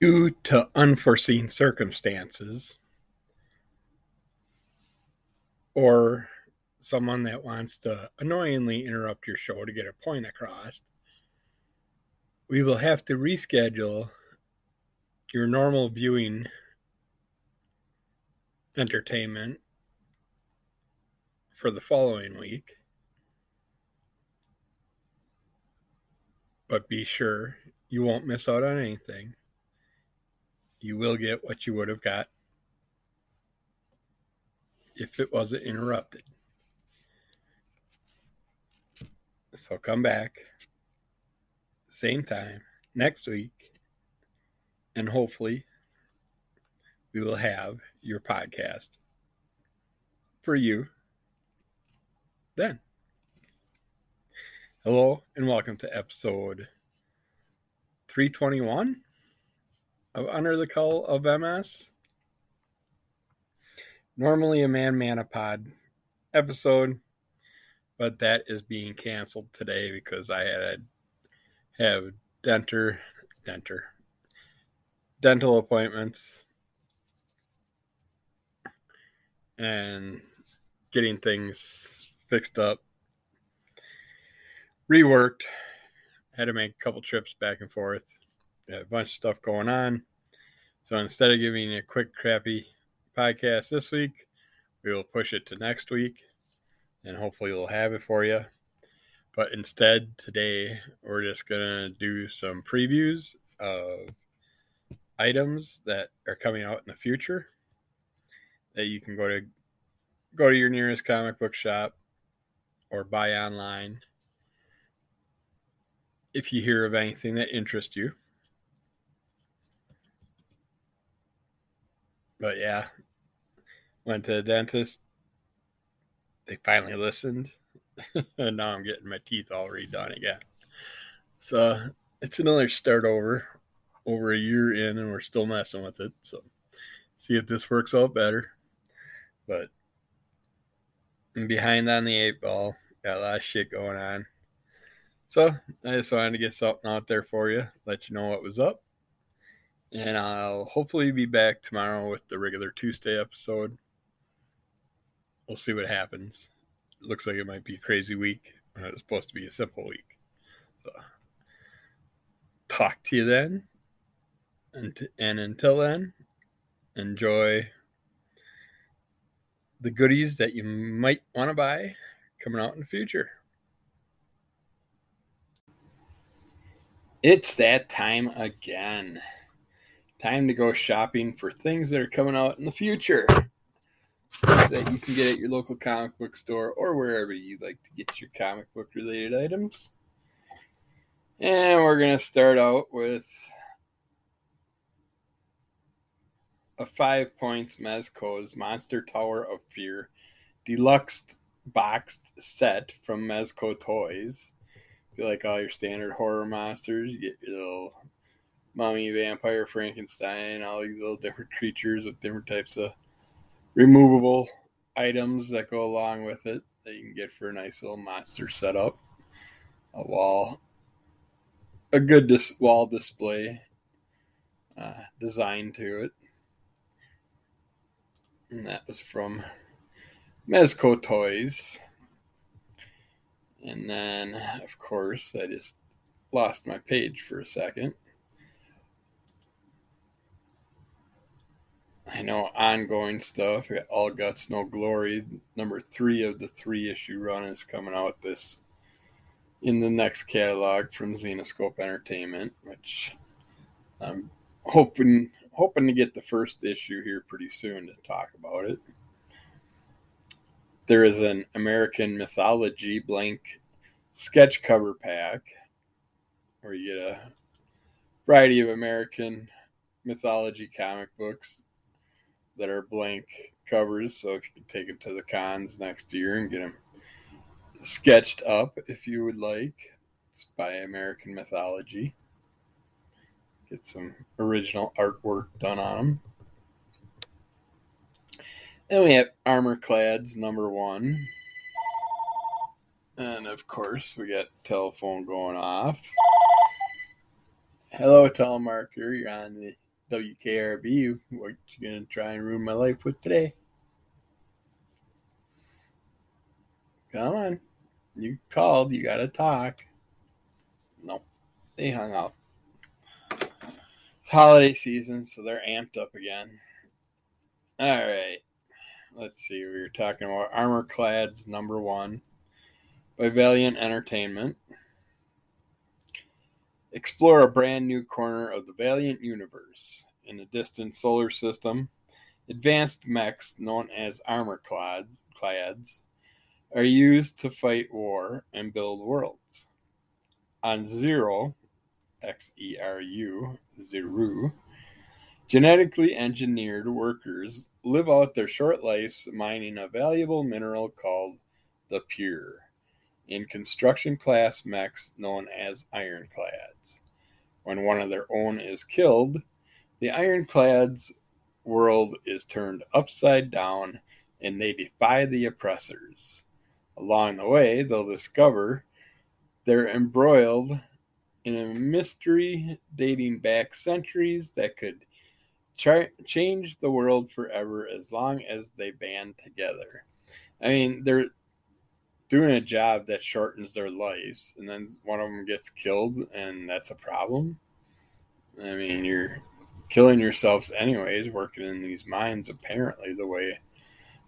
due to unforeseen circumstances, or someone that wants to annoyingly interrupt your show to get a point across, we will have to reschedule your normal viewing entertainment for the following week. But be sure you won't miss out on anything. You will get what you would have got if it wasn't interrupted. So come back, same time, next week, and hopefully we will have your podcast for you then. Hello and welcome to episode 321 of Under the Cull of MS. Normally a Man Manopod episode, but that is being canceled today because I have dental appointments and getting things fixed up, reworked. Had to make a couple trips back and forth. Got a bunch of stuff going on. So instead of giving a quick, crappy podcast this week, we will push it to next week, and hopefully we'll have it for you. But instead, today, we're just going to do some previews of items that are coming out in the future that you can go to your nearest comic book shop or buy online if you hear of anything that interests you. But yeah, went to the dentist. They finally listened. And now I'm getting my teeth all redone again. So it's another start over a year in, and we're still messing with it. So see if this works out better. But I'm behind on the 8-ball. Got a lot of shit going on. So I just wanted to get something out there for you, let you know what was up. And I'll hopefully be back tomorrow with the regular Tuesday episode. We'll see what happens. It looks like it might be a crazy week. It was supposed to be a simple week. So talk to you then. And until then, enjoy the goodies that you might want to buy coming out in the future. It's that time again. Time to go shopping for things that are coming out in the future that you can get at your local comic book store or wherever you like to get your comic book related items. And we're going to start out with a 5 points Mezco's Monster Tower of Fear deluxe boxed set from Mezco Toys. If you like all your standard horror monsters, you get your little mummy, vampire, Frankenstein, all these little different creatures with different types of removable items that go along with it that you can get for a nice little monster setup, a wall, a good wall display design to it. And that was from Mezco Toys. And then, of course, I just lost my page for a second. I know, ongoing stuff. We got All Guts, No Glory. Number 3 of the 3-issue run is coming out this in the next catalog from Xenoscope Entertainment, which I'm hoping to get the first issue here pretty soon to talk about it. There is an American Mythology blank sketch cover pack where you get a variety of American Mythology comic books that are blank covers, so if you can take them to the cons next year and get them sketched up if you would like. It's by American Mythology. Get some original artwork done on them. Then we have Armor Clads number 1. And of course, we got telephone going off. Hello, telemarketer. You're on the WKRBU, what you gonna try and ruin my life with today? Come on. You called. You got to talk. No. They hung up. It's holiday season, so they're amped up again. All right. Let's see. We were talking about Armor Clads number 1 by Valiant Entertainment. Explore a brand new corner of the Valiant universe. In a distant solar system, advanced mechs known as Armor Clads are used to fight war and build worlds. On Xeru, X-E-R-U, Xeru, genetically engineered workers live out their short lives mining a valuable mineral called the Pure, in construction class mechs known as Ironclads. When one of their own is killed, the Ironclads world is turned upside down and they defy the oppressors. Along the way, they'll discover they're embroiled in a mystery dating back centuries that could change the world forever as long as they band together. I mean, they're doing a job that shortens their lives, and then one of them gets killed, and that's a problem. I mean, you're killing yourselves anyways, working in these mines, apparently, the way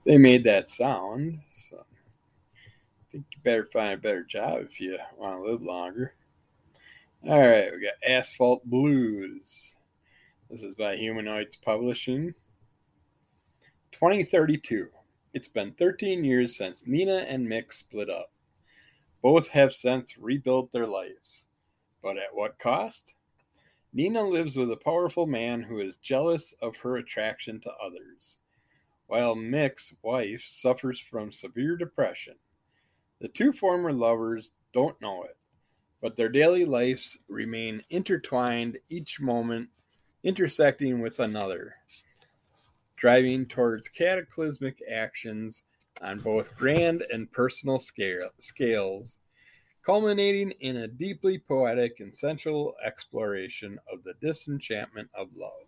they made that sound. So I think you better find a better job if you want to live longer. All right, we got Asphalt Blues. This is by Humanoids Publishing. 2032. It's been 13 years since Nina and Mick split up. Both have since rebuilt their lives. But at what cost? Nina lives with a powerful man who is jealous of her attraction to others, while Mick's wife suffers from severe depression. The two former lovers don't know it, but their daily lives remain intertwined, each moment intersecting with another, driving towards cataclysmic actions on both grand and personal scales, culminating in a deeply poetic and sensual exploration of the disenchantment of love.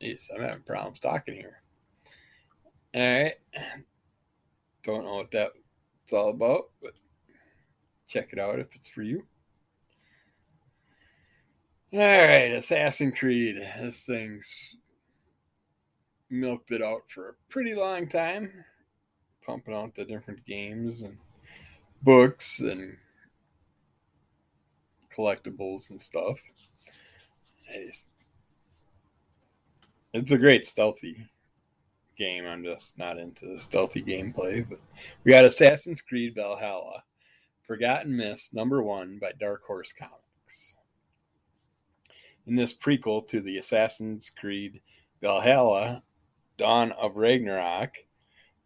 Jeez, I'm having problems talking here. All right. Don't know what that it's all about, but check it out if it's for you. All right, Assassin's Creed. This thing's milked it out for a pretty long time, pumping out the different games and books and collectibles and stuff. It's a great stealthy game. I'm just not into the stealthy gameplay, but we got Assassin's Creed Valhalla Forgotten Miss number 1 by Dark Horse Comics. In this prequel to the Assassin's Creed Valhalla Dawn of Ragnarok,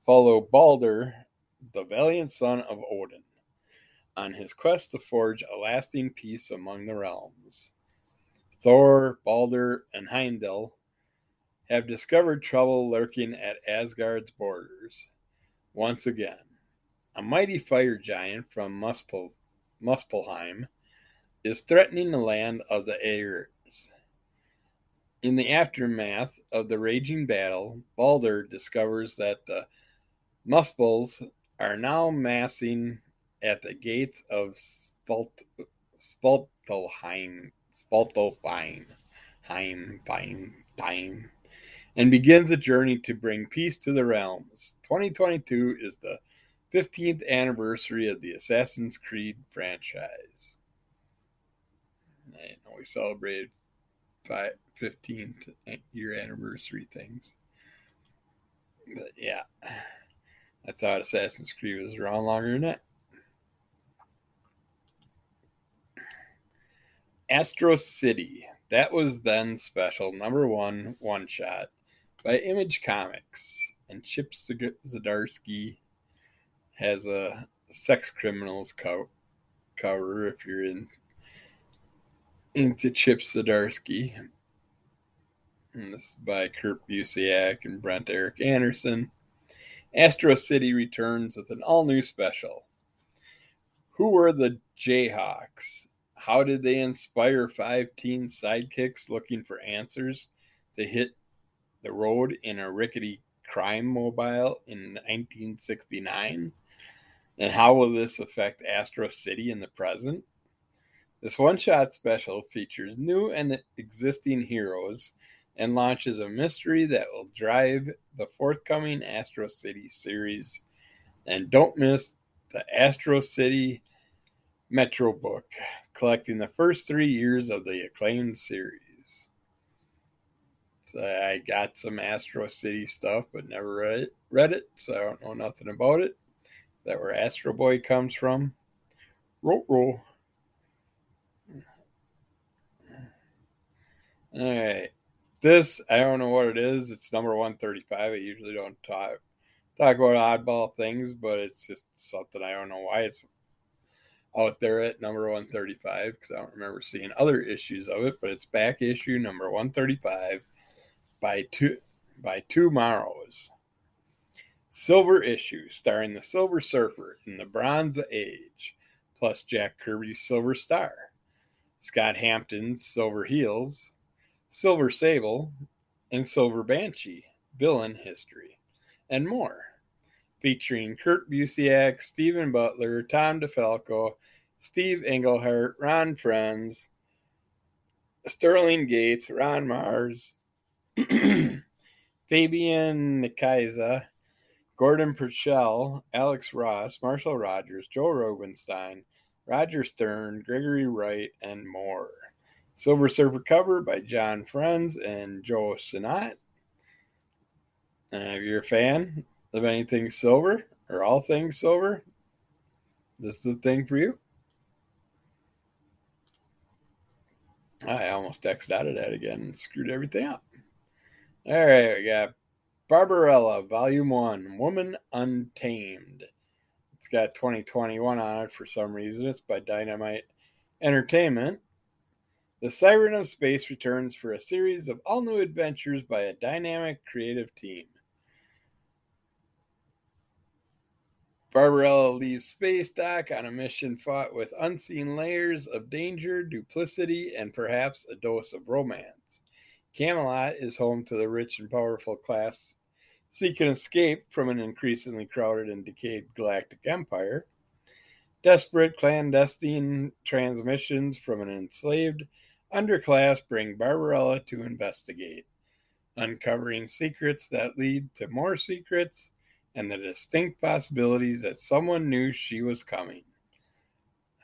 follow Baldur, the valiant son of Odin, on his quest to forge a lasting peace among the realms. Thor, Baldur, and Heimdall have discovered trouble lurking at Asgard's borders. Once again, a mighty fire giant from Muspelheim is threatening the land of the Aesir. In the aftermath of the raging battle, Baldur discovers that the Muspels are now massing at the gates of Spaltheim, and begins a journey to bring peace to the realms. 2022 is the 15th anniversary of the Assassin's Creed franchise. I didn't know we celebrated 15th year anniversary things. But yeah, I thought Assassin's Creed was around longer than that. Astro City, That Was Then Special, number 1, one-shot, by Image Comics, and Chip Zdarsky has a sex criminals cover if you're into Chip Zdarsky. And this is by Kurt Busiek and Brent Eric Anderson. Astro City returns with an all-new special. Who were the Jayhawks? How did they inspire 5 teen sidekicks looking for answers to hit the road in a rickety crime mobile in 1969? And how will this affect Astro City in the present? This one-shot special features new and existing heroes and launches a mystery that will drive the forthcoming Astro City series. And don't miss the Astro City Metro book, collecting the first 3 years of the acclaimed series. So I got some Astro City stuff, but never read it, so I don't know nothing about it. Is that where Astro Boy comes from? Roll. All right. This, I don't know what it is. It's number 135. I usually don't talk about oddball things, but it's just something I don't know why it's out there at number 135, because I don't remember seeing other issues of it, but it's back issue number 135 by Two Tomorrows. Silver issue starring the Silver Surfer in the Bronze Age, plus Jack Kirby's Silver Star, Scott Hampton's Silver Heels, Silver Sable, and Silver Banshee, villain history, and more. Featuring Kurt Busiek, Stephen Butler, Tom DeFalco, Steve Englehart, Ron Frenz, Sterling Gates, Ron Mars, Fabian Nikaisa, Gordon Purcell, Alex Ross, Marshall Rogers, Joe Rogenstein, Roger Stern, Gregory Wright, and more. Silver Surfer cover by John Frenz and Joe Sinnott. If you're a fan of anything silver or all things silver, this is the thing for you. I almost X'd out of that again and screwed everything up. All right, we got Barbarella, Volume 1, Woman Untamed. It's got 2021 on it for some reason. It's by Dynamite Entertainment. The Siren of Space returns for a series of all-new adventures by a dynamic creative team. Barbarella leaves Space Dock on a mission fraught with unseen layers of danger, duplicity, and perhaps a dose of romance. Camelot is home to the rich and powerful class seeking escape from an increasingly crowded and decayed galactic empire. Desperate clandestine transmissions from an enslaved underclass bring Barbarella to investigate, uncovering secrets that lead to more secrets and the distinct possibilities that someone knew she was coming.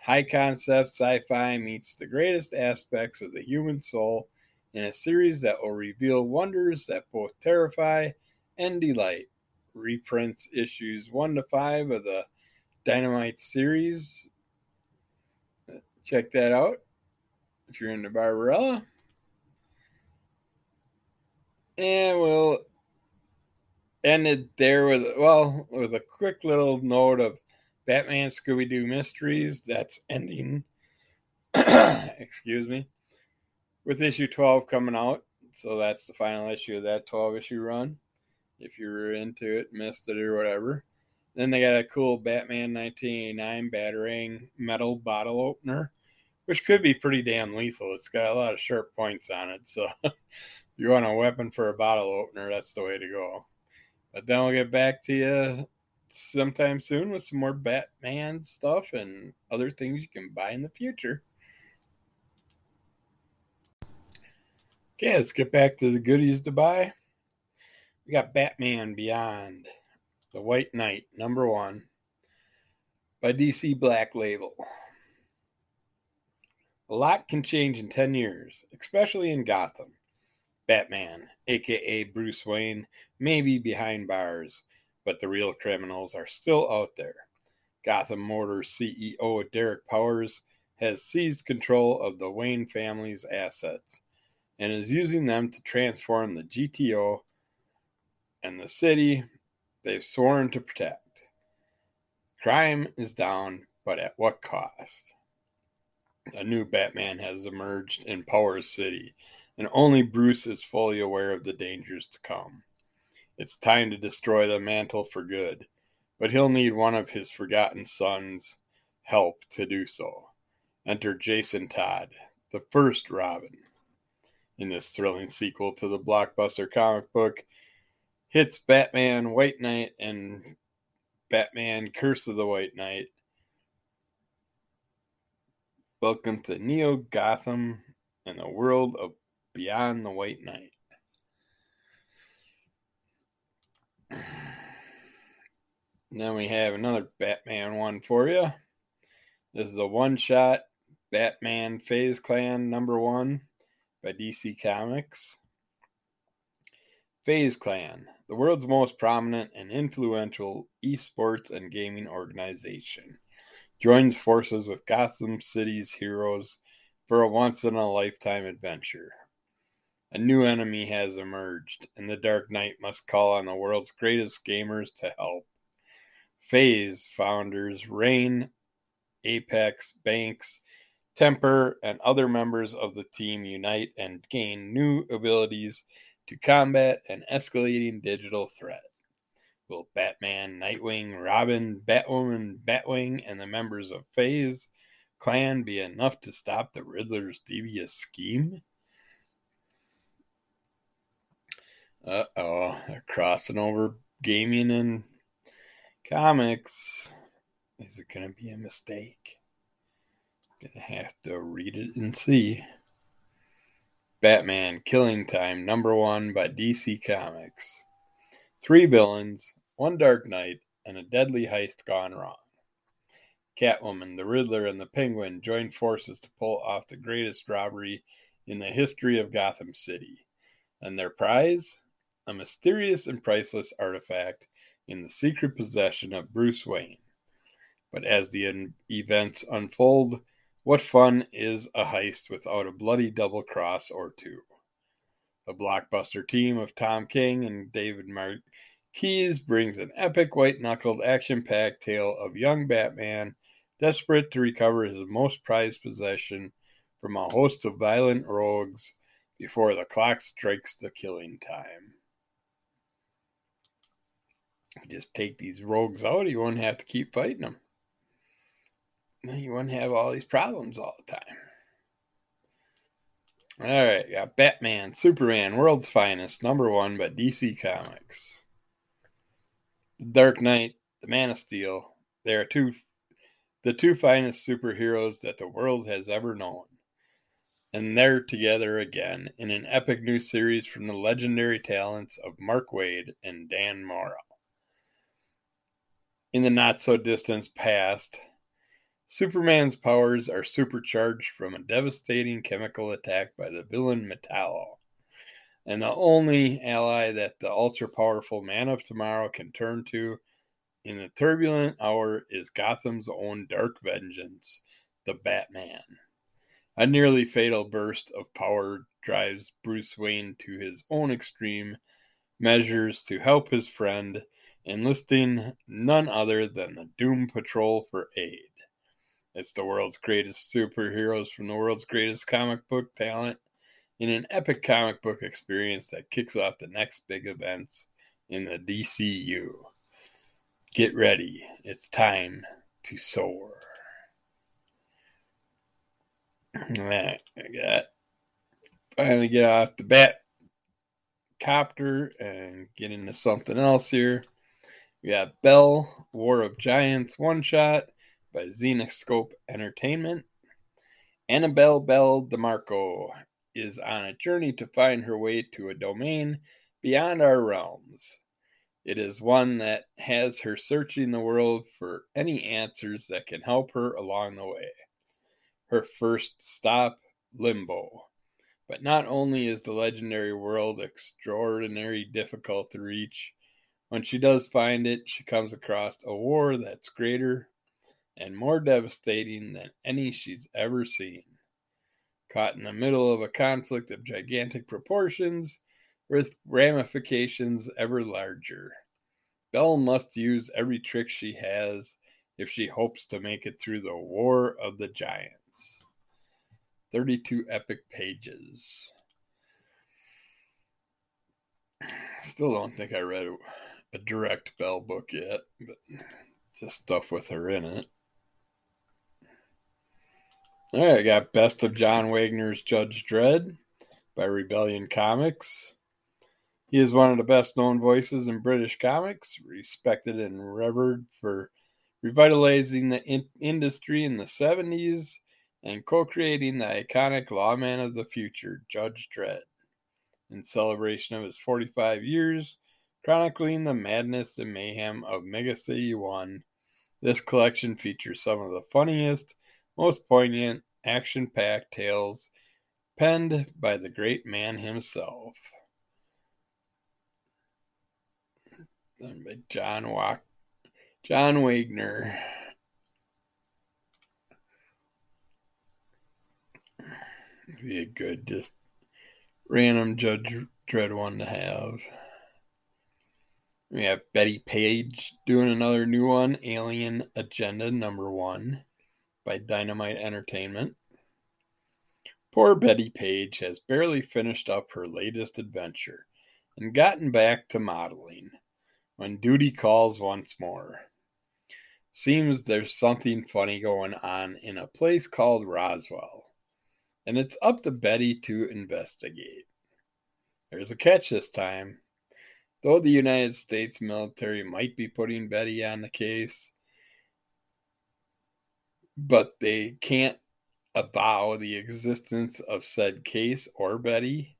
High-concept sci-fi meets the greatest aspects of the human soul in a series that will reveal wonders that both terrify and delight. Reprints issues 1 to 5 of the Dynamite series. Check that out if you're into Barbarella. And we'll end it there with a quick little note of Batman Scooby-Doo Mysteries. That's ending. Excuse me. With issue 12 coming out. So that's the final issue of that 12-issue run. If you were into it, missed it, or whatever. Then they got a cool Batman 1989 Batarang metal bottle opener, which could be pretty damn lethal. It's got a lot of sharp points on it, so if you want a weapon for a bottle opener, that's the way to go. But then we'll get back to you sometime soon with some more Batman stuff and other things you can buy in the future. Okay, let's get back to the goodies to buy. We got Batman Beyond. The White Knight, number 1, by DC Black Label. A lot can change in 10 years, especially in Gotham. Batman, a.k.a. Bruce Wayne, may be behind bars, but the real criminals are still out there. Gotham Motor CEO Derek Powers has seized control of the Wayne family's assets and is using them to transform the GTO and the city they've sworn to protect. Crime is down, but at what cost? A new Batman has emerged in Power City, and only Bruce is fully aware of the dangers to come. It's time to destroy the mantle for good, but he'll need one of his forgotten sons' help to do so. Enter Jason Todd, the first Robin. in this thrilling sequel to the blockbuster comic book, hits Batman White Knight and Batman Curse of the White Knight. Welcome to Neo Gotham and the world of Beyond the White Knight. And then we have another Batman one for you. This is a one-shot Batman FaZe Clan #1 by DC Comics. FaZe Clan, the world's most prominent and influential esports and gaming organization, joins forces with Gotham City's heroes for a once-in-a-lifetime adventure. A new enemy has emerged, and the Dark Knight must call on the world's greatest gamers to help. FaZe founders Reign, Apex, Banks, Temper, and other members of the team unite and gain new abilities to combat an escalating digital threat. Will Batman, Nightwing, Robin, Batwoman, Batwing, and the members of FaZe Clan be enough to stop the Riddler's devious scheme? Uh-oh, they're crossing over gaming and comics. Is it going to be a mistake? Going to have to read it and see. Batman Killing Time #1 by DC Comics. 3 villains, 1 Dark Knight, and a deadly heist gone wrong. Catwoman, the Riddler, and the Penguin join forces to pull off the greatest robbery in the history of Gotham City. And their prize? A mysterious and priceless artifact in the secret possession of Bruce Wayne. But as the events unfold, what fun is a heist without a bloody double cross or two? The blockbuster team of Tom King and David Marquez brings an epic white-knuckled action-packed tale of young Batman, desperate to recover his most prized possession from a host of violent rogues before the clock strikes the killing time. Just take these rogues out, you won't have to keep fighting them. You wouldn't have all these problems all the time. All right, got Batman, Superman, World's Finest, #1 by DC Comics. The Dark Knight, the Man of Steel, they are the two finest superheroes that the world has ever known. And they're together again in an epic new series from the legendary talents of Mark Waid and Dan Morrow. In the not-so-distant past, Superman's powers are supercharged from a devastating chemical attack by the villain Metallo, and the only ally that the ultra-powerful Man of Tomorrow can turn to in the turbulent hour is Gotham's own dark vengeance, the Batman. A nearly fatal burst of power drives Bruce Wayne to his own extreme measures to help his friend, enlisting none other than the Doom Patrol for aid. It's the world's greatest superheroes from the world's greatest comic book talent in an epic comic book experience that kicks off the next big events in the DCU. Get ready. It's time to soar. All right, finally get off the bat copter and get into something else here. We got Bell, War of Giants one-shot by Xenoscope Entertainment. Annabelle Belle DeMarco is on a journey to find her way to a domain beyond our realms. It is one that has her searching the world for any answers that can help her along the way. Her first stop, Limbo. But not only is the legendary world extraordinarily difficult to reach, when she does find it, she comes across a war that's greater and more devastating than any she's ever seen. Caught in the middle of a conflict of gigantic proportions, with ramifications ever larger, Belle must use every trick she has if she hopes to make it through the War of the Giants. 32 epic pages. Still don't think I read a direct Belle book yet, but just stuff with her in it. All right, I got Best of John Wagner's Judge Dredd. by Rebellion Comics. He is one of the best-known voices in British comics, respected and revered for revitalizing the industry in the 70s and co-creating the iconic lawman of the future, Judge Dredd, in celebration of his 45 years, chronicling the madness and mayhem of Mega City 1. This collection features some of the funniest, most poignant, action-packed tales penned by the great man himself. John Wagner. It'd be a good, just random Judge Dredd one to have. We have Betty Page doing another new one, Alien Agenda #1 by Dynamite Entertainment. Poor Betty Page has barely finished up her latest adventure and gotten back to modeling when duty calls once more. Seems there's something funny going on in a place called Roswell, and it's up to Betty to investigate. There's a catch this time. Though the United States military might be putting Betty on the case, but they can't avow the existence of said case or Betty.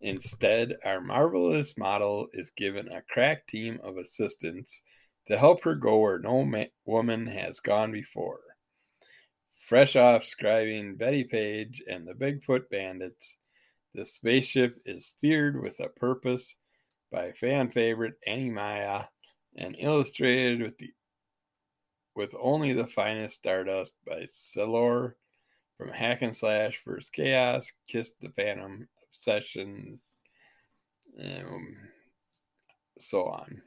Instead, our marvelous model is given a crack team of assistants to help her go where no woman has gone before. Fresh off scribing Betty Page and the Bigfoot Bandits, the spaceship is steered with a purpose by fan favorite Annie Maya and illustrated with only the finest stardust by Silor from Hack and Slash vs. Chaos, Kiss the Phantom, Obsession, and so on.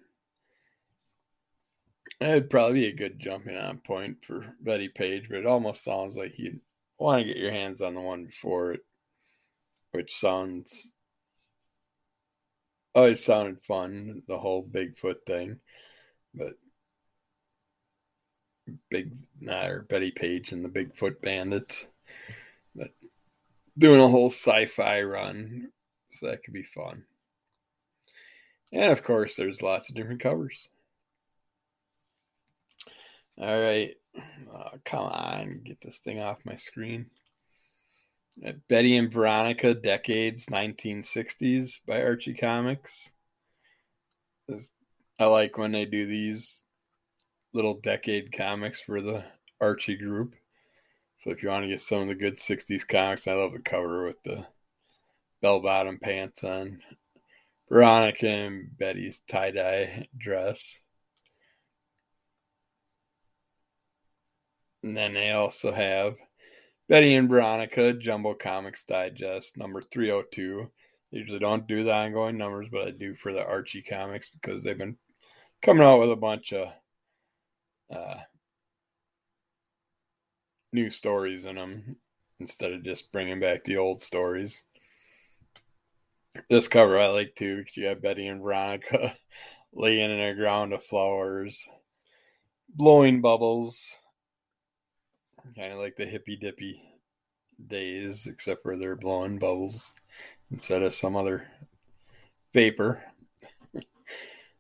That would probably be a good jumping on point for Betty Page, but it almost sounds like you'd want to get your hands on the one before it, which sounds... Oh, it sounded fun, the whole Bigfoot thing, but Betty Page and the Bigfoot Bandits, but doing a whole sci-fi run, so that could be fun. And of course, there's lots of different covers. All right, come on, get this thing off my screen. Betty and Veronica, Decades, 1960s by Archie Comics. I like when they do these little decade comics for the Archie group. So if you want to get some of the good 60s comics, I love the cover with the bell-bottom pants on. Veronica and Betty's tie-dye dress. And then they also have Betty and Veronica, Jumbo Comics Digest, number 302. I usually don't do the ongoing numbers, but I do for the Archie comics because they've been coming out with a bunch of new stories in them instead of just bringing back the old stories. This cover I like too because you got Betty and Veronica laying in a ground of flowers, blowing bubbles. Kind of like the hippy dippy days, except for they're blowing bubbles instead of some other vapor.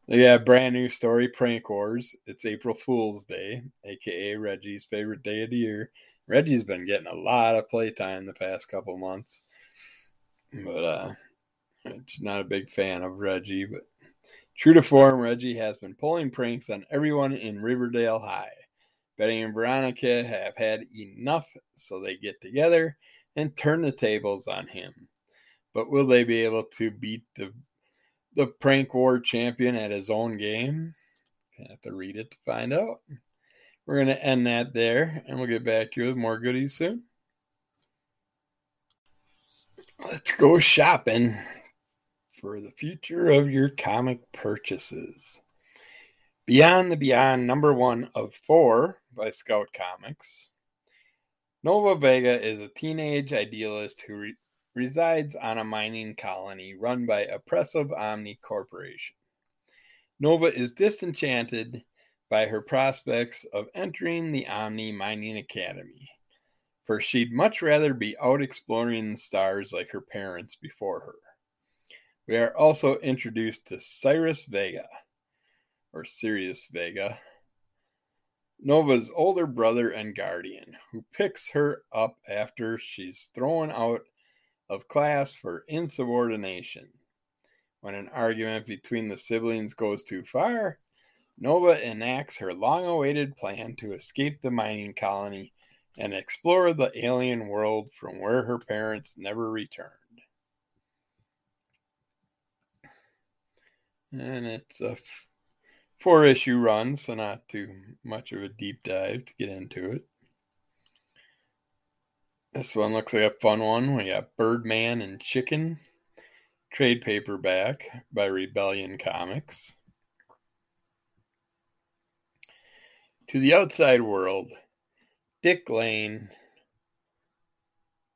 They got a brand new story, Prank Wars. It's April Fool's Day, aka Reggie's favorite day of the year. Reggie's been getting a lot of playtime the past couple months, but I'm not a big fan of Reggie. But true to form, Reggie has been pulling pranks on everyone in Riverdale High. Betty and Veronica have had enough, so they get together and turn the tables on him. But will they be able to beat the prank war champion at his own game? Gonna have to read it to find out. We're gonna end that there, and we'll get back to you with more goodies soon. Let's go shopping for the future of your comic purchases. Beyond the Beyond, #1 of 4 by Scout Comics. Nova Vega is a teenage idealist who resides on a mining colony run by oppressive Omni Corporation. Nova is disenchanted by her prospects of entering the Omni Mining Academy. for she'd much rather be out exploring the stars like her parents before her. We are also introduced to Sirius Vega, Nova's older brother and guardian, who picks her up after she's thrown out of class for insubordination. When an argument between the siblings goes too far, Nova enacts her long-awaited plan to escape the mining colony and explore the alien world from where her parents never returned. And it's a four-issue run, so not too much of a deep dive to get into it. This one looks like a fun one. We got Birdman and Chicken, trade paperback by Rebellion Comics. To the Outside World, Dick Lane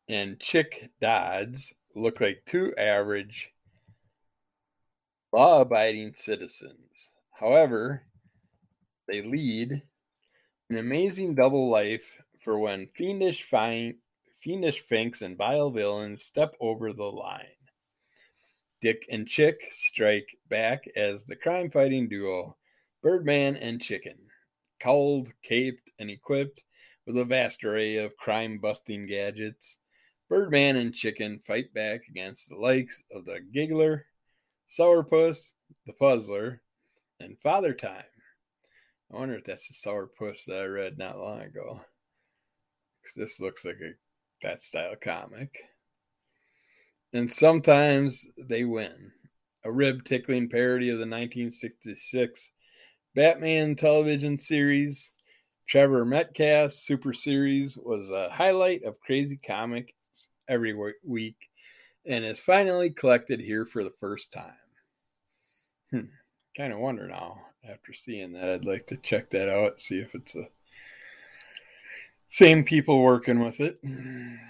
and Chick Dodds look like two average, law-abiding citizens. However, they lead an amazing double life for when fiendish finks and vile villains step over the line. Dick and Chick strike back as the crime-fighting duo, Birdman and Chicken, cowled, caped, and equipped with a vast array of crime-busting gadgets. Birdman and Chicken fight back against the likes of the Giggler, Sourpuss, the Puzzler, and Father Time. I wonder if that's the Sourpuss that I read not long ago. This looks like that style comic. And sometimes they win. A rib-tickling parody of the 1966 Batman television series, Trevor Metcalf's Super Series, was a highlight of Crazy Comics every week and is finally collected here for the first time. Kind of wonder now, after seeing that, I'd like to check that out, see if it's the same people working with it. And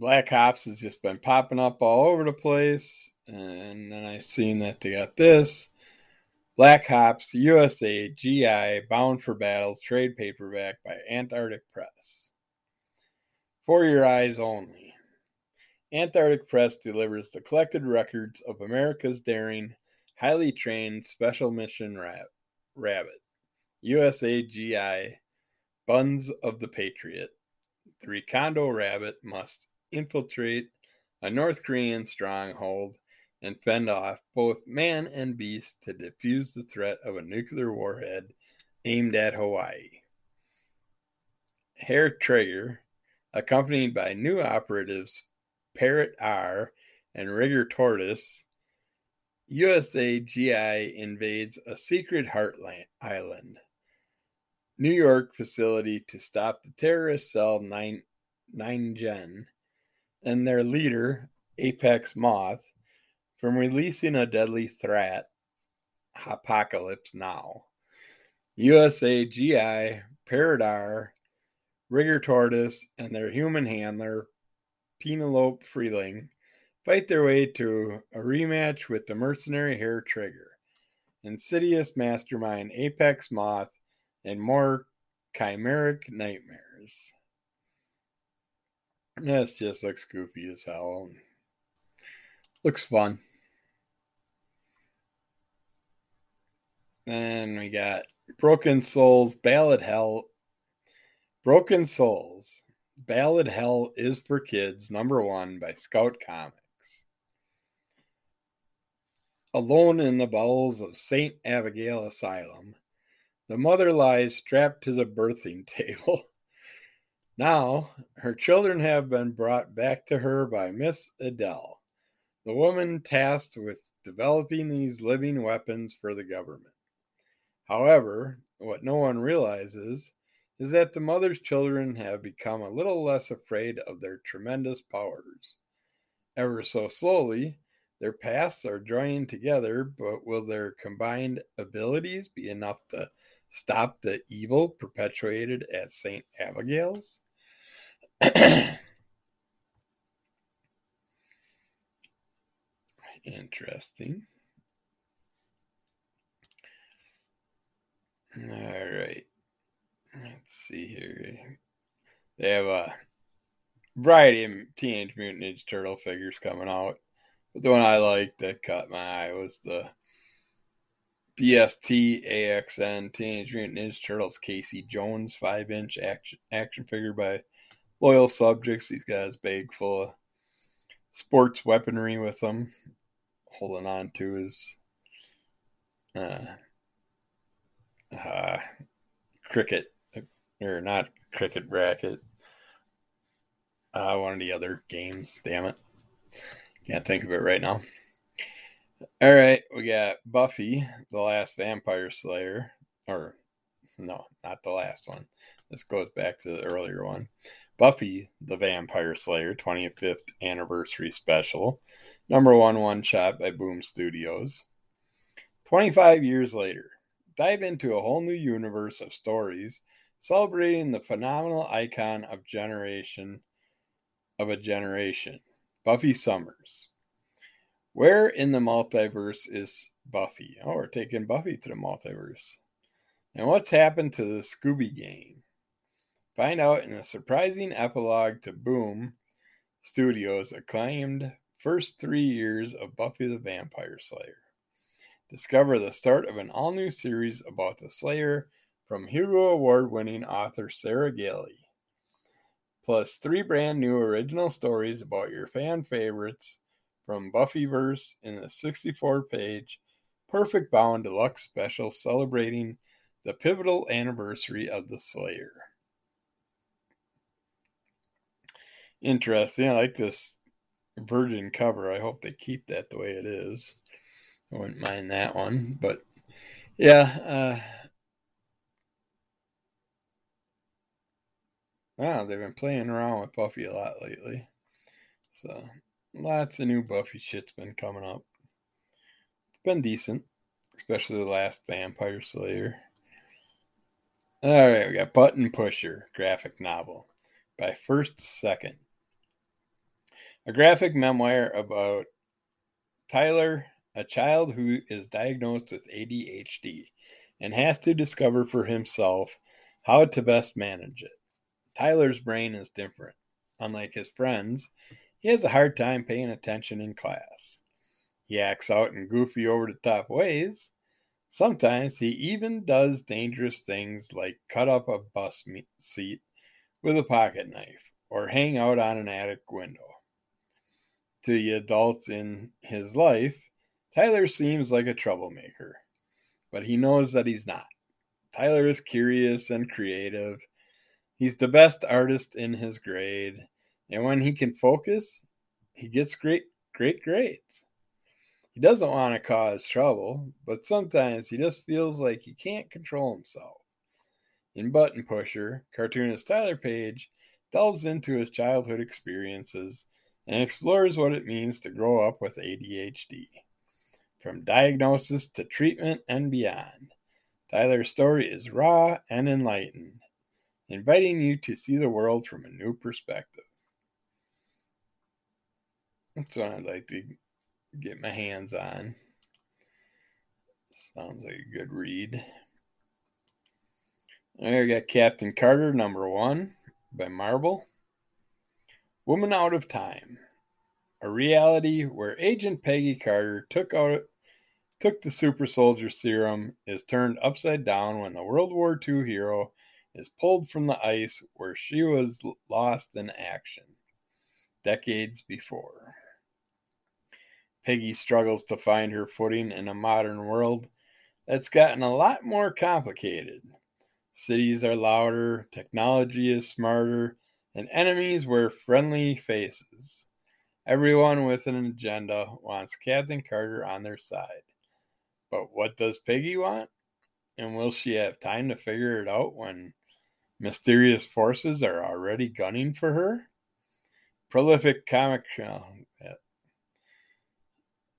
Black Ops has just been popping up all over the place. And then I seen that they got this. Black Ops USA GI Bound for Battle trade paperback by Antarctic Press. For your eyes only. Antarctic Press delivers the collected records of America's daring, highly trained special mission rabbit. USA GI Buns of the Patriot. The Recondo Rabbit must infiltrate a North Korean stronghold and fend off both man and beast to defuse the threat of a nuclear warhead aimed at Hawaii. Herr Traeger, accompanied by new operatives Parrot R and Rigger Tortoise, USA GI invades a secret heartland island. New York facility to stop the terrorist cell 9 Gen and their leader, Apex Moth, from releasing a deadly threat, Apocalypse Now. USA GI, Paradar, Rigger Tortoise, and their human handler, Penelope Freeling, fight their way to a rematch with the mercenary Herr Traeger, insidious mastermind Apex Moth, and more chimeric nightmares. This just looks goofy as hell. Looks fun. And we got Broken Souls, Ballad Hell is for Kids, #1 by Scout Comics. Alone in the bowels of St. Abigail Asylum, the mother lies strapped to the birthing table. Now, her children have been brought back to her by Miss Adele, the woman tasked with developing these living weapons for the government. However, what no one realizes is that the mother's children have become a little less afraid of their tremendous powers. Ever so slowly, their paths are joining together, but will their combined abilities be enough to stop the evil perpetuated at St. Abigail's? Interesting. All right. Let's Let's see here. They have a variety of Teenage Mutant Ninja Turtle figures coming out. But the one I liked that caught my eye was the PSTAXN Teenage Mutant Ninja Turtles Casey Jones 5-inch action figure by Loyal Subjects. He's got his bag full of sports weaponry with him, holding on to his cricket racket. One of the other games, damn it. Can't think of it right now. All right, we got Buffy, the Last Vampire Slayer. Or, no, not the last one. This goes back to the earlier one. Buffy, the Vampire Slayer, 25th Anniversary Special. Number 1 shot by Boom Studios. 25 years later, dive into a whole new universe of stories celebrating the phenomenal icon of a generation, Buffy Summers. Where in the multiverse is Buffy? Oh, we're taking Buffy to the multiverse. And what's happened to the Scooby Gang? Find out in a surprising epilogue to Boom Studios' acclaimed first 3 years of Buffy the Vampire Slayer. Discover the start of an all-new series about the Slayer from Hugo Award-winning author Sarah Gailey, plus 3 brand new original stories about your fan favorites from Buffyverse in the 64-page Perfect Bound Deluxe Special celebrating the pivotal anniversary of the Slayer. Interesting. I like this virgin cover. I hope they keep that the way it is. I wouldn't mind that one, but yeah. Wow, they've been playing around with Buffy a lot lately. So, lots of new Buffy shit's been coming up. It's been decent, especially the Last Vampire Slayer. All right, we got Button Pusher, graphic novel by First Second. A graphic memoir about Tyler, a child who is diagnosed with ADHD and has to discover for himself how to best manage it. Tyler's brain is different. Unlike his friends, he has a hard time paying attention in class. He acts out in goofy, over-the-top ways. Sometimes he even does dangerous things like cut up a bus seat with a pocket knife or hang out on an attic window. To the adults in his life, Tyler seems like a troublemaker, but he knows that he's not. Tyler is curious and creative. He's the best artist in his grade, and when he can focus, he gets great grades. He doesn't want to cause trouble, but sometimes he just feels like he can't control himself. In Button Pusher, cartoonist Tyler Page delves into his childhood experiences and explores what it means to grow up with ADHD. From diagnosis to treatment and beyond, Tyler's story is raw and enlightened, inviting you to see the world from a new perspective. That's one I'd like to get my hands on. Sounds like a good read. There we got Captain Carter, number 1, by Marvel. Woman Out of Time. A reality where Agent Peggy Carter took the super soldier serum is turned upside down when the World War II hero is pulled from the ice where she was lost in action decades before. Peggy struggles to find her footing in a modern world that's gotten a lot more complicated. Cities are louder, technology is smarter, and enemies wear friendly faces. Everyone with an agenda wants Captain Carter on their side. But what does Peggy want? And will she have time to figure it out when mysterious forces are already gunning for her? Prolific comic.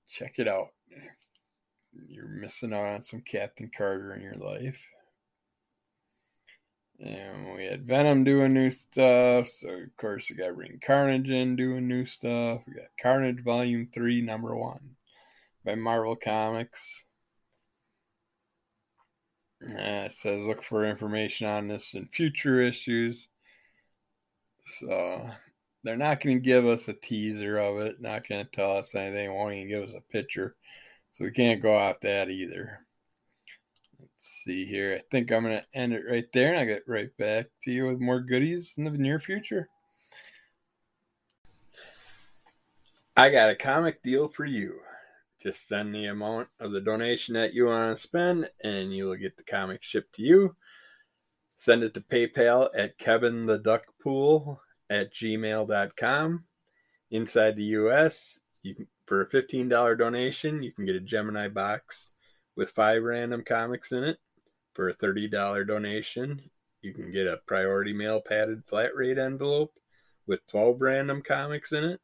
Check it out. You're missing out on some Captain Carter in your life. And we had Venom doing new stuff. So, of course, we got Ring Carnage in doing new stuff. We got Carnage Volume 3, number 1 by Marvel Comics. It says look for information on this in future issues. So they're not going to give us a teaser of it, not going to tell us anything, won't even give us a picture. So we can't go off that either. Let's see here. I think I'm going to end it right there, and I'll get right back to you with more goodies in the near future. I got a comic deal for you. Just send the amount of the donation that you want to spend, and you will get the comic shipped to you. Send it to PayPal at kevintheduckpool@gmail.com. Inside the U.S., you can, for a $15 donation, you can get a Gemini box with 5 random comics in it. For a $30 donation, you can get a priority mail padded flat rate envelope with 12 random comics in it.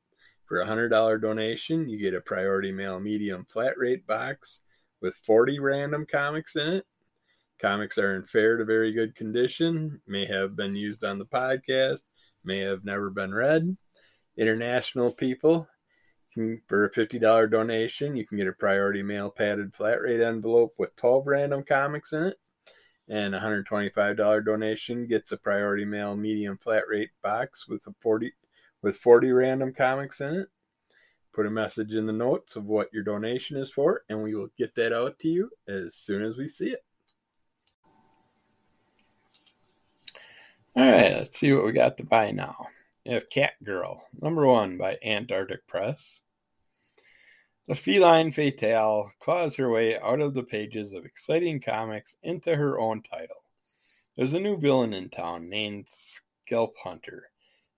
For a $100 donation, you get a priority mail medium flat rate box with 40 random comics in it. Comics are in fair to very good condition, may have been used on the podcast, may have never been read. International people, for a $50 donation, you can get a priority mail padded flat rate envelope with 12 random comics in it. And a $125 donation gets a priority mail medium flat rate box with a 40 random comics in it. Put a message in the notes of what your donation is for, and we will get that out to you as soon as we see it. All right, let's see what we got to buy now. We have Catgirl, #1 by Antarctic Press. The feline fatale claws her way out of the pages of exciting comics into her own title. There's a new villain in town named Scalp Hunter,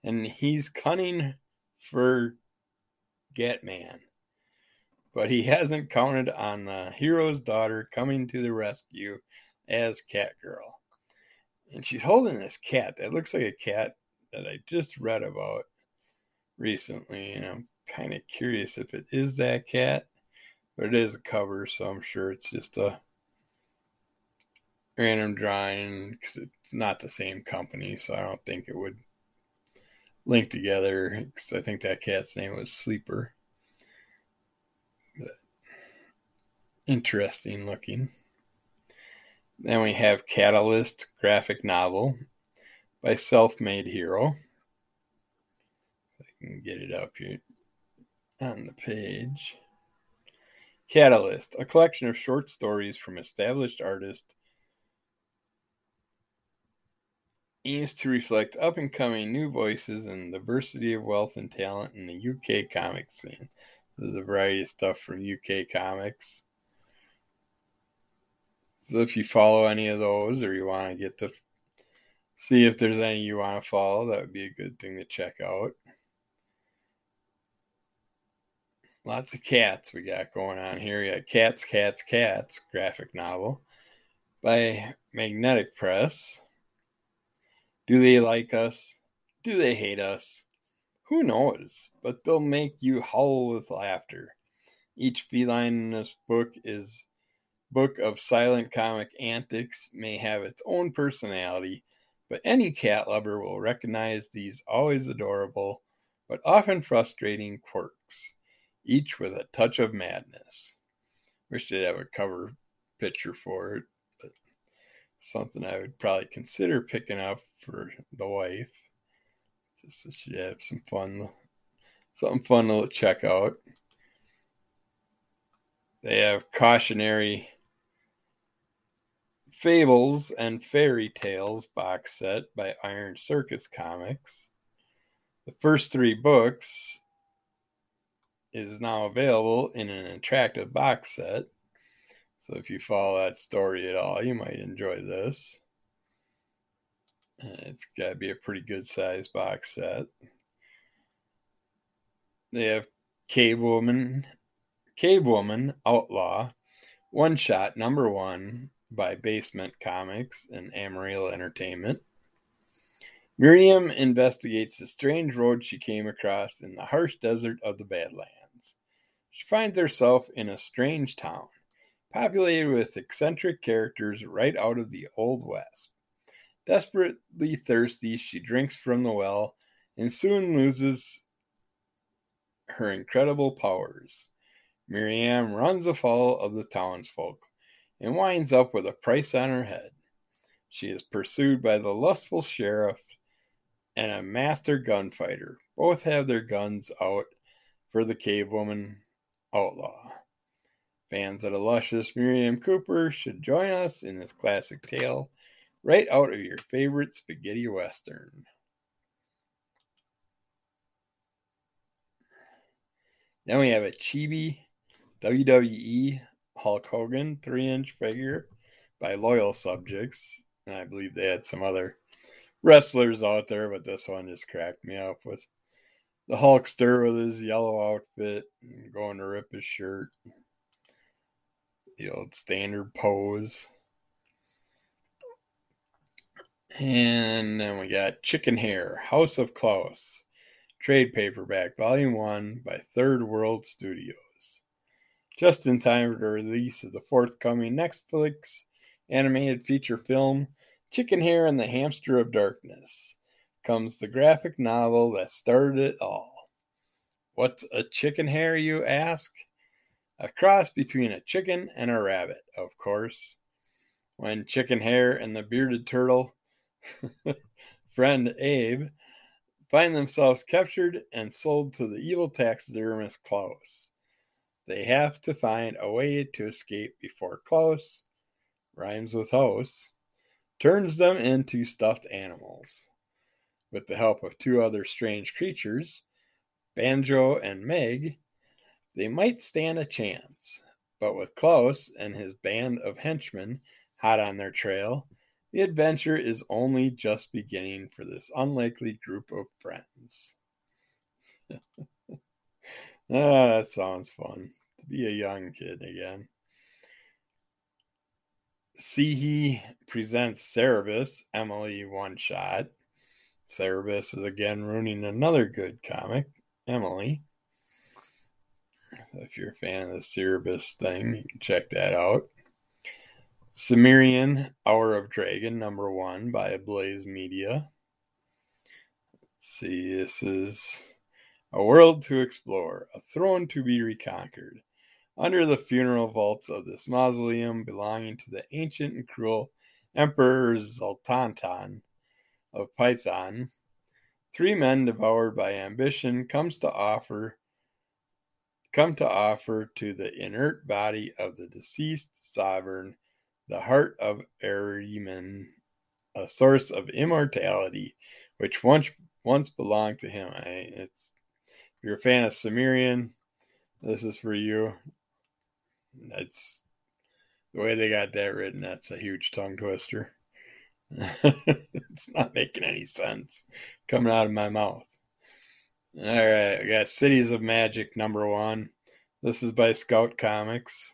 and he's cunning for Gatman. But he hasn't counted on the hero's daughter coming to the rescue as Catgirl. And she's holding this cat that looks like a cat that I just read about recently. And I'm kind of curious if it is that cat. But it is a cover, so I'm sure it's just a random drawing. Because it's not the same company, so I don't think it would linked together, because I think that cat's name was Sleeper. But interesting looking. Then we have Catalyst graphic novel by Self-Made Hero. If I can get it up here on the page. Catalyst, a collection of short stories from established artists, aims to reflect up-and-coming new voices and diversity of wealth and talent in the UK comics scene. There's a variety of stuff from UK comics. So if you follow any of those, or you want to get to see if there's any you want to follow, that would be a good thing to check out. Lots of cats we got going on here. We got Cats, Cats, Cats graphic novel by Magnetic Press. Do they like us? Do they hate us? Who knows? But they'll make you howl with laughter. Each feline in this book is book of silent comic antics, may have its own personality, but any cat lover will recognize these always adorable, but often frustrating quirks, each with a touch of madness. Wish they'd have a cover picture for it. Something I would probably consider picking up for the wife, just so she'd have some fun, something fun to check out. They have Cautionary Fables and Fairy Tales box set by Iron Circus Comics. The first 3 books is now available in an attractive box set. So if you follow that story at all, you might enjoy this. It's got to be a pretty good sized box set. They have Cavewoman Outlaw, one-shot #1 by Basement Comics and Amarillo Entertainment. Miriam investigates the strange road she came across in the harsh desert of the Badlands. She finds herself in a strange town, populated with eccentric characters right out of the Old West. Desperately thirsty, she drinks from the well and soon loses her incredible powers. Miriam runs afoul of the townsfolk and winds up with a price on her head. She is pursued by the lustful sheriff and a master gunfighter. Both have their guns out for the cavewoman outlaw. Fans of the luscious Miriam Cooper should join us in this classic tale right out of your favorite spaghetti western. Then we have a chibi WWE Hulk Hogan 3-inch figure by Loyal Subjects. And I believe they had some other wrestlers out there, but this one just cracked me up with the Hulkster with his yellow outfit and going to rip his shirt. The old standard pose. And then we got Chicken Hair, House of Klaus, trade paperback, volume 1 by Third World Studios. Just in time for the release of the forthcoming Netflix animated feature film, Chicken Hair and the Hamster of Darkness, comes the graphic novel that started it all. What's a chicken hair, you ask? A cross between a chicken and a rabbit, of course. When Chicken Hair and the bearded turtle, friend Abe, find themselves captured and sold to the evil taxidermist Klaus. They have to find a way to escape before Klaus, rhymes with house, turns them into stuffed animals. With the help of two other strange creatures, Banjo and Meg, they might stand a chance. But with Klaus and his band of henchmen hot on their trail, the adventure is only just beginning for this unlikely group of friends. That sounds fun. To be a young kid again. Seehee presents Cerebus, Emily One-Shot. Cerebus is again ruining another good comic, Emily. So if you're a fan of the Cerebus thing, you can check that out. Cimmerian, Hour of Dragon, number 1 by Blaze Media. Let's see, this is a world to explore, a throne to be reconquered. Under the funeral vaults of this mausoleum belonging to the ancient and cruel Emperor Zoltantan of Python, 3 men devoured by ambition come to offer to the inert body of the deceased sovereign the heart of Ahriman, a source of immortality which once belonged to him. If you're a fan of Cimmerian, this is for you. That's the way they got that written. That's a huge tongue twister. It's not making any sense coming out of my mouth. All right, we got Cities of Magic number 1. This is by Scout Comics.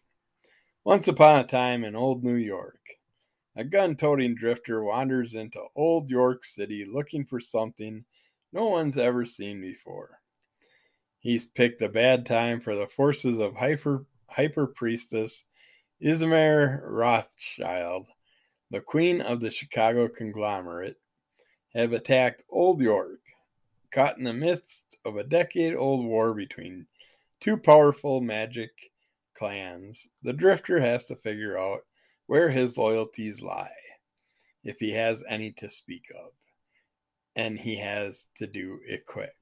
Once upon a time in old New York, a gun-toting drifter wanders into old York City looking for something no one's ever seen before. He's picked a bad time for the forces of Hyper Priestess Ismare Rothschild, the queen of the Chicago conglomerate, have attacked Old York, caught in the midst of a decade-old war between two powerful magic clans. The Drifter has to figure out where his loyalties lie, if he has any to speak of, and he has to do it quick.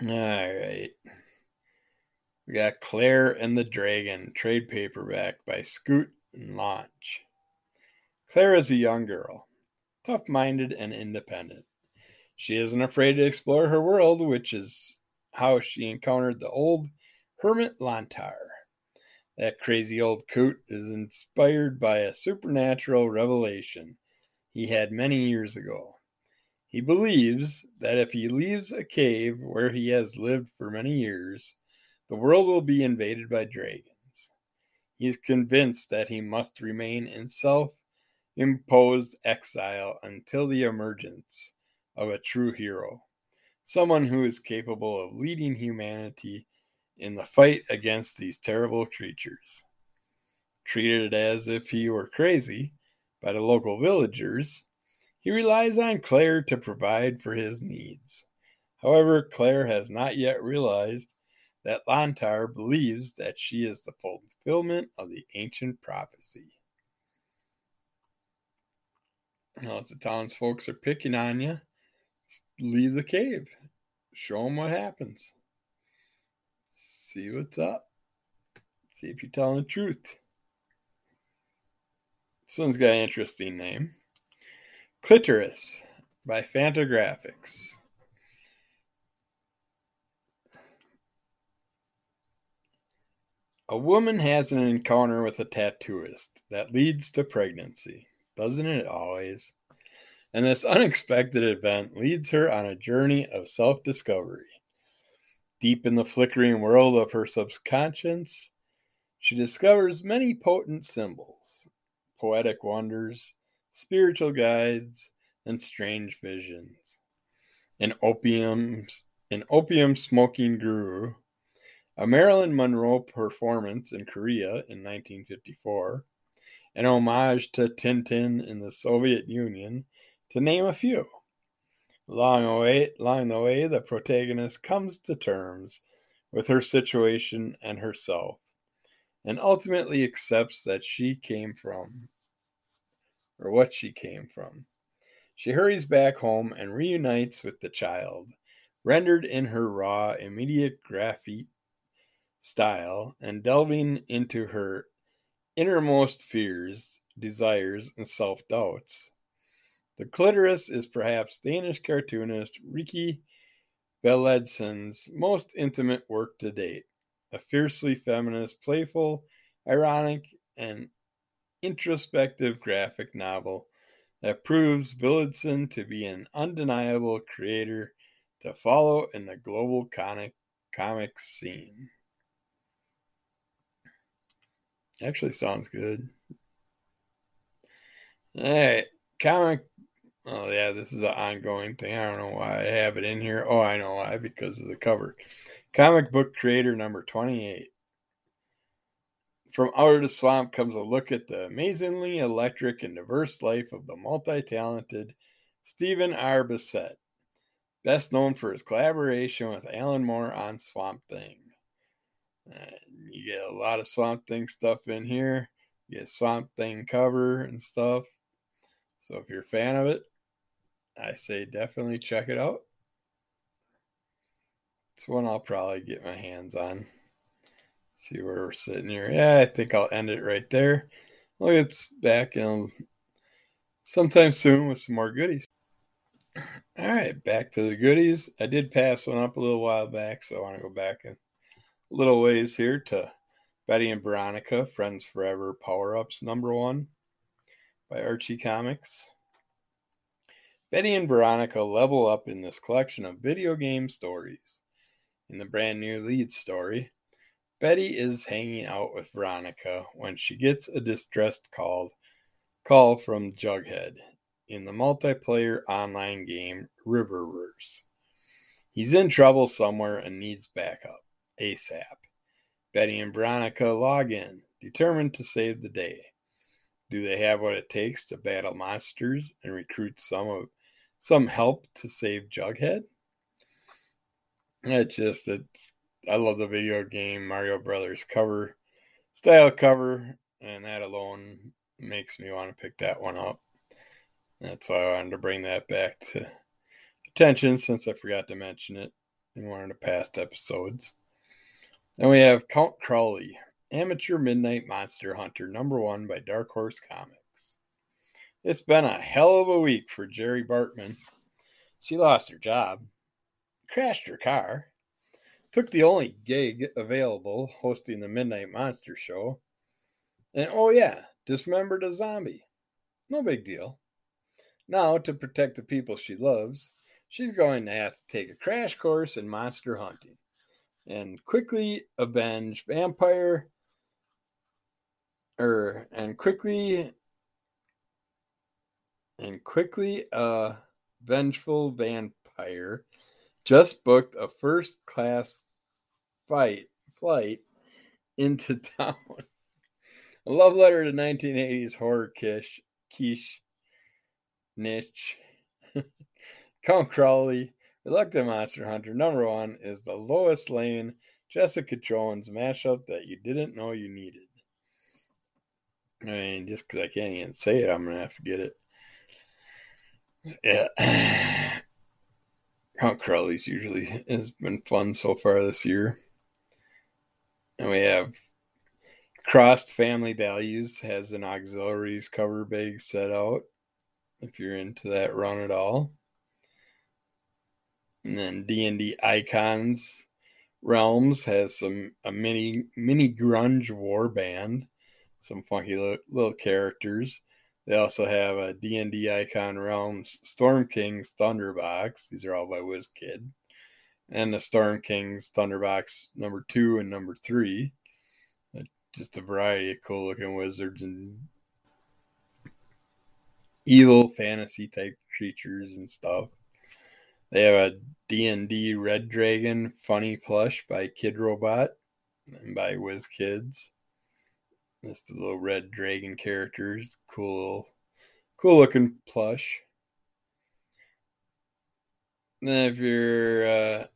All right. We got Claire and the Dragon, trade paperback by Scoot and Launch. Claire is a young girl, tough-minded and independent. She isn't afraid to explore her world, which is how she encountered the old hermit Lantar. That crazy old coot is inspired by a supernatural revelation he had many years ago. He believes that if he leaves a cave where he has lived for many years, the world will be invaded by dragons. He is convinced that he must remain in self-imposed exile until the emergence of a true hero, someone who is capable of leading humanity in the fight against these terrible creatures. Treated as if he were crazy by the local villagers, he relies on Claire to provide for his needs. However, Claire has not yet realized that Lontar believes that she is the fulfillment of the ancient prophecy. Now, if the townsfolk are picking on you, leave the cave. Show them what happens. See what's up. See if you're telling the truth. This one's got an interesting name. Clitoris by Fantagraphics. A woman has an encounter with a tattooist that leads to pregnancy. Doesn't it always? And this unexpected event leads her on a journey of self-discovery. Deep in the flickering world of her subconscious, she discovers many potent symbols, poetic wonders, spiritual guides, and strange visions. An opium smoking guru, a Marilyn Monroe performance in Korea in 1954, an homage to Tintin in the Soviet Union, to name a few. Along the way, the protagonist comes to terms with her situation and herself, and ultimately accepts that she came from, or what she came from. She hurries back home and reunites with the child, rendered in her raw, immediate graffiti style, and delving into her innermost fears, desires, and self-doubts. The Clitoris is perhaps Danish cartoonist Ricky Bjelladsen's most intimate work to date, a fiercely feminist, playful, ironic, and introspective graphic novel that proves Bjelladsen to be an undeniable creator to follow in the global comic scene. Actually sounds good. All right. Oh, yeah, this is an ongoing thing. I don't know why I have it in here. Oh, I know why, because of the cover. Comic Book Creator number 28. From out of the swamp comes a look at the amazingly electric and diverse life of the multi-talented Stephen R. Bissett, best known for his collaboration with Alan Moore on Swamp Thing. You get a lot of Swamp Thing stuff in here. You get Swamp Thing cover and stuff. So if you're a fan of it, I say definitely check it out. It's one I'll probably get my hands on. Let's see where we're sitting here. Yeah, I think I'll end it right there. We'll get back in sometime soon with some more goodies. All right, back to the goodies. I did pass one up a little while back, so I want to go back a little ways here to Betty and Veronica, Friends Forever Power-Ups number 1 by Archie Comics. Betty and Veronica level up in this collection of video game stories. In the brand new lead story, Betty is hanging out with Veronica when she gets a distressed call from Jughead in the multiplayer online game Riververse. He's in trouble somewhere and needs backup ASAP. Betty and Veronica log in, determined to save the day. Do they have what it takes to battle monsters and recruit some help to save Jughead? I love the video game Mario Brothers cover, and that alone makes me want to pick that one up. That's why I wanted to bring that back to attention since I forgot to mention it in one of the past episodes. Then we have Count Crowley, Amateur Midnight Monster Hunter number 1 by Dark Horse Comics. It's been a hell of a week for Jerry Bartman. She lost her job, crashed her car, took the only gig available hosting the Midnight Monster Show, and oh yeah, dismembered a zombie. No big deal. Now, to protect the people she loves, she's going to have to take a crash course in monster hunting and quickly a vengeful vampire just booked a first-class flight into town. A love letter to 1980s horror niche. Count Crowley, Reluctant Monster Hunter number 1 is the lowest lane Jessica Jones mashup that you didn't know you needed. I mean, just because I can't even say it, I'm going to have to get it. Yeah. Count Crowley's usually has been fun so far this year. And we have Crossed Family Values has an Auxiliaries cover bag set out, if you're into that run at all. And then D&D Icons Realms has a mini grunge war band, some funky little characters. They also have a D&D Icon Realms Storm King's Thunderbox. These are all by WizKid. And the Storm King's Thunderbox number 2 and number 3. Just a variety of cool looking wizards and evil fantasy type creatures and stuff. They have a D&D Red Dragon Funny Plush by Kid Robot and by WizKids. That's the little red dragon characters. Cool looking plush. And then if you're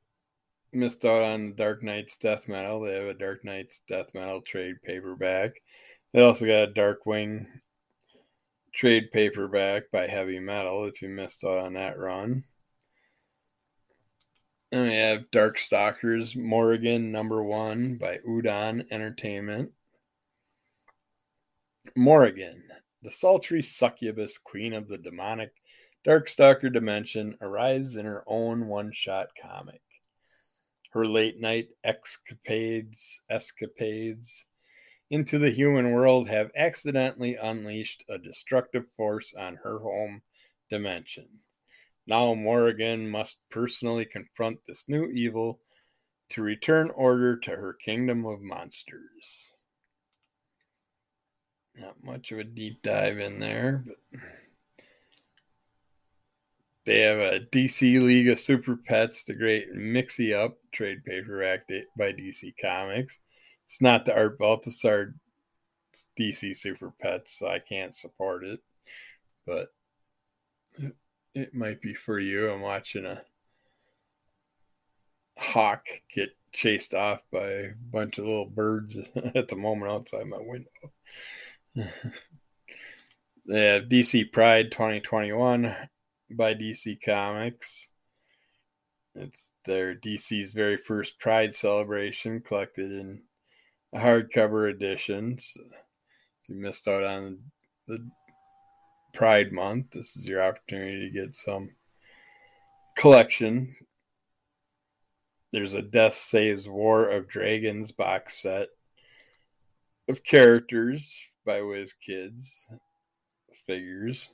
missed out on Dark Knight's Death Metal, they have a Dark Knight's Death Metal trade paperback. They also got a Darkwing trade paperback by Heavy Metal, if you missed out on that run. And we have Darkstalkers Morrigan number 1 by Udon Entertainment. Morrigan, the sultry succubus queen of the demonic Darkstalker dimension, arrives in her own one-shot comic. Her late-night escapades into the human world have accidentally unleashed a destructive force on her home dimension. Now Morrigan must personally confront this new evil to return order to her kingdom of monsters. Not much of a deep dive in there, but they have a DC League of Super Pets, the Great Mixie Up trade paperback by DC Comics. It's not the Art Baltasar DC Super Pets, so I can't support it, but it might be for you. I'm watching a hawk get chased off by a bunch of little birds at the moment outside my window. They have DC Pride 2021 by DC Comics. It's their DC's very first Pride celebration, collected in a hardcover edition. So if you missed out on the Pride Month, this is your opportunity to get some collection. There's a Death Saves War of Dragons box set of characters by WizKids figures.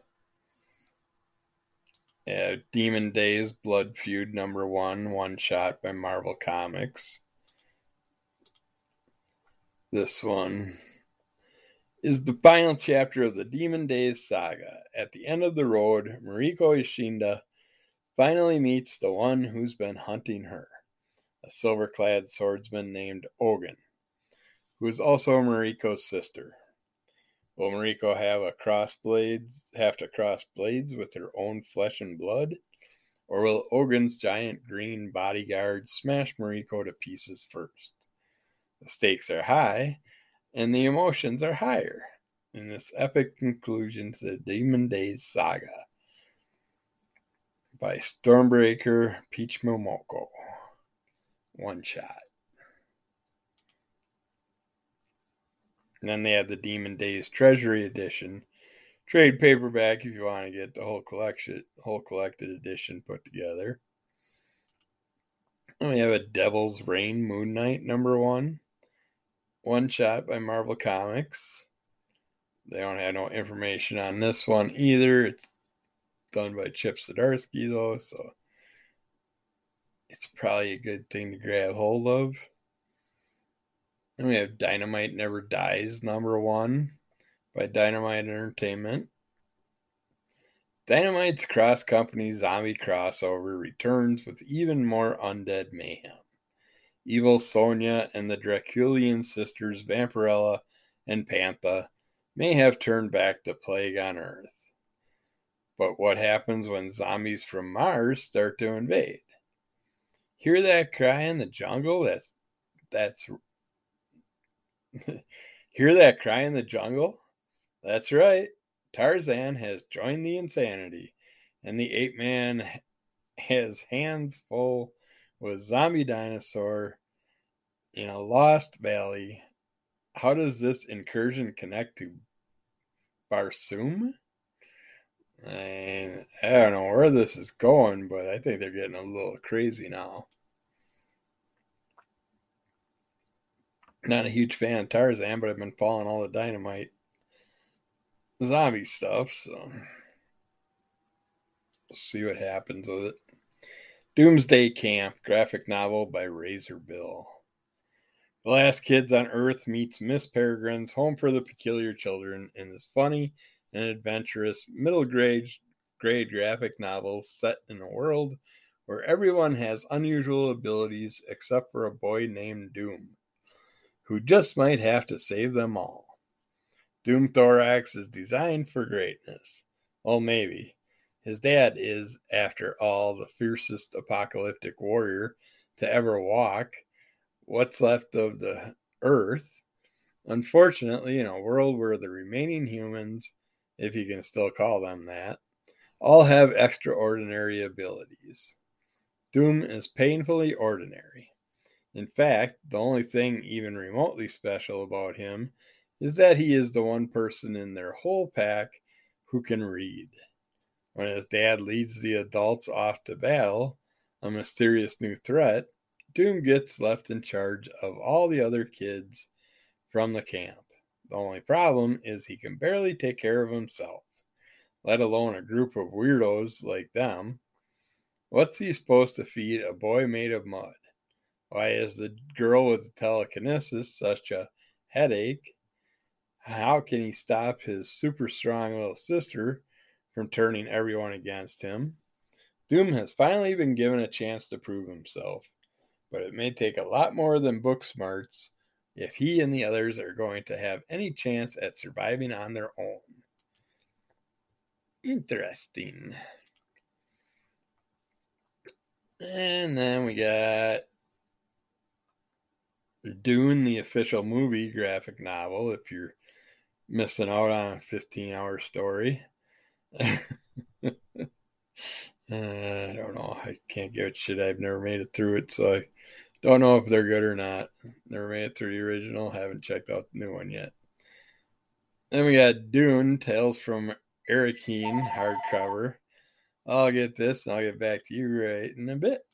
Demon Days Blood Feud number 1 shot by Marvel Comics. This one is the final chapter of the Demon Days saga. At the end of the road, Mariko Ishinda finally meets the one who's been hunting her, a silver-clad swordsman named Ogun, who is also Mariko's sister. Will Mariko have to cross blades with her own flesh and blood? Or will Ogun's giant green bodyguard smash Mariko to pieces first? The stakes are high, and the emotions are higher in this epic conclusion to the Demon Days saga by Stormbreaker Peach Momoko. 1 shot. And then they have the Demon Days Treasury Edition trade paperback if you want to get the whole collected edition put together. And we have a Devil's Reign Moon Knight number 1 shot by Marvel Comics. They don't have no information on this one either. It's done by Chip Zdarsky though, so it's probably a good thing to grab hold of. And we have Dynamite Never Dies, number 1, by Dynamite Entertainment. Dynamite's cross-company zombie crossover returns with even more undead mayhem. Evil Sonya and the Draculian sisters Vampirella and Pantha may have turned back the plague on Earth. But what happens when zombies from Mars start to invade? Hear that cry in the jungle? That's That's hear that cry in the jungle? That's right. Tarzan has joined the insanity, and the ape man has hands full with zombie dinosaur in a lost valley. How does this incursion connect to Barsoom? I don't know where this is going, but I think they're getting a little crazy now. Not a huge fan of Tarzan, but I've been following all the Dynamite zombie stuff, so we'll see what happens with it. Doomsday Camp, graphic novel by Razor Bill. The Last Kids on Earth meets Miss Peregrine's Home for the Peculiar Children in this funny and adventurous middle grade graphic novel set in a world where everyone has unusual abilities except for a boy named Doom, who just might have to save them all. Doom Thorax is designed for greatness. Well, maybe. His dad is, after all, the fiercest apocalyptic warrior to ever walk what's left of the Earth. Unfortunately, in a world where the remaining humans, if you can still call them that, all have extraordinary abilities, Doom is painfully ordinary. In fact, the only thing even remotely special about him is that he is the one person in their whole pack who can read. When his dad leads the adults off to battle, a mysterious new threat, Doom gets left in charge of all the other kids from the camp. The only problem is he can barely take care of himself, let alone a group of weirdos like them. What's he supposed to feed a boy made of mud? Why is the girl with the telekinesis such a headache? How can he stop his super strong little sister from turning everyone against him? Doom has finally been given a chance to prove himself, but it may take a lot more than book smarts if he and the others are going to have any chance at surviving on their own. Interesting. And then we got Dune, the official movie graphic novel, if you're missing out on a 15-hour story. I don't know. I can't give a shit. I've never made it through it, so I don't know if they're good or not. Never made it through the original. Haven't checked out the new one yet. Then we got Dune, Tales from Erichine, hardcover. I'll get this, and I'll get back to you right in a bit.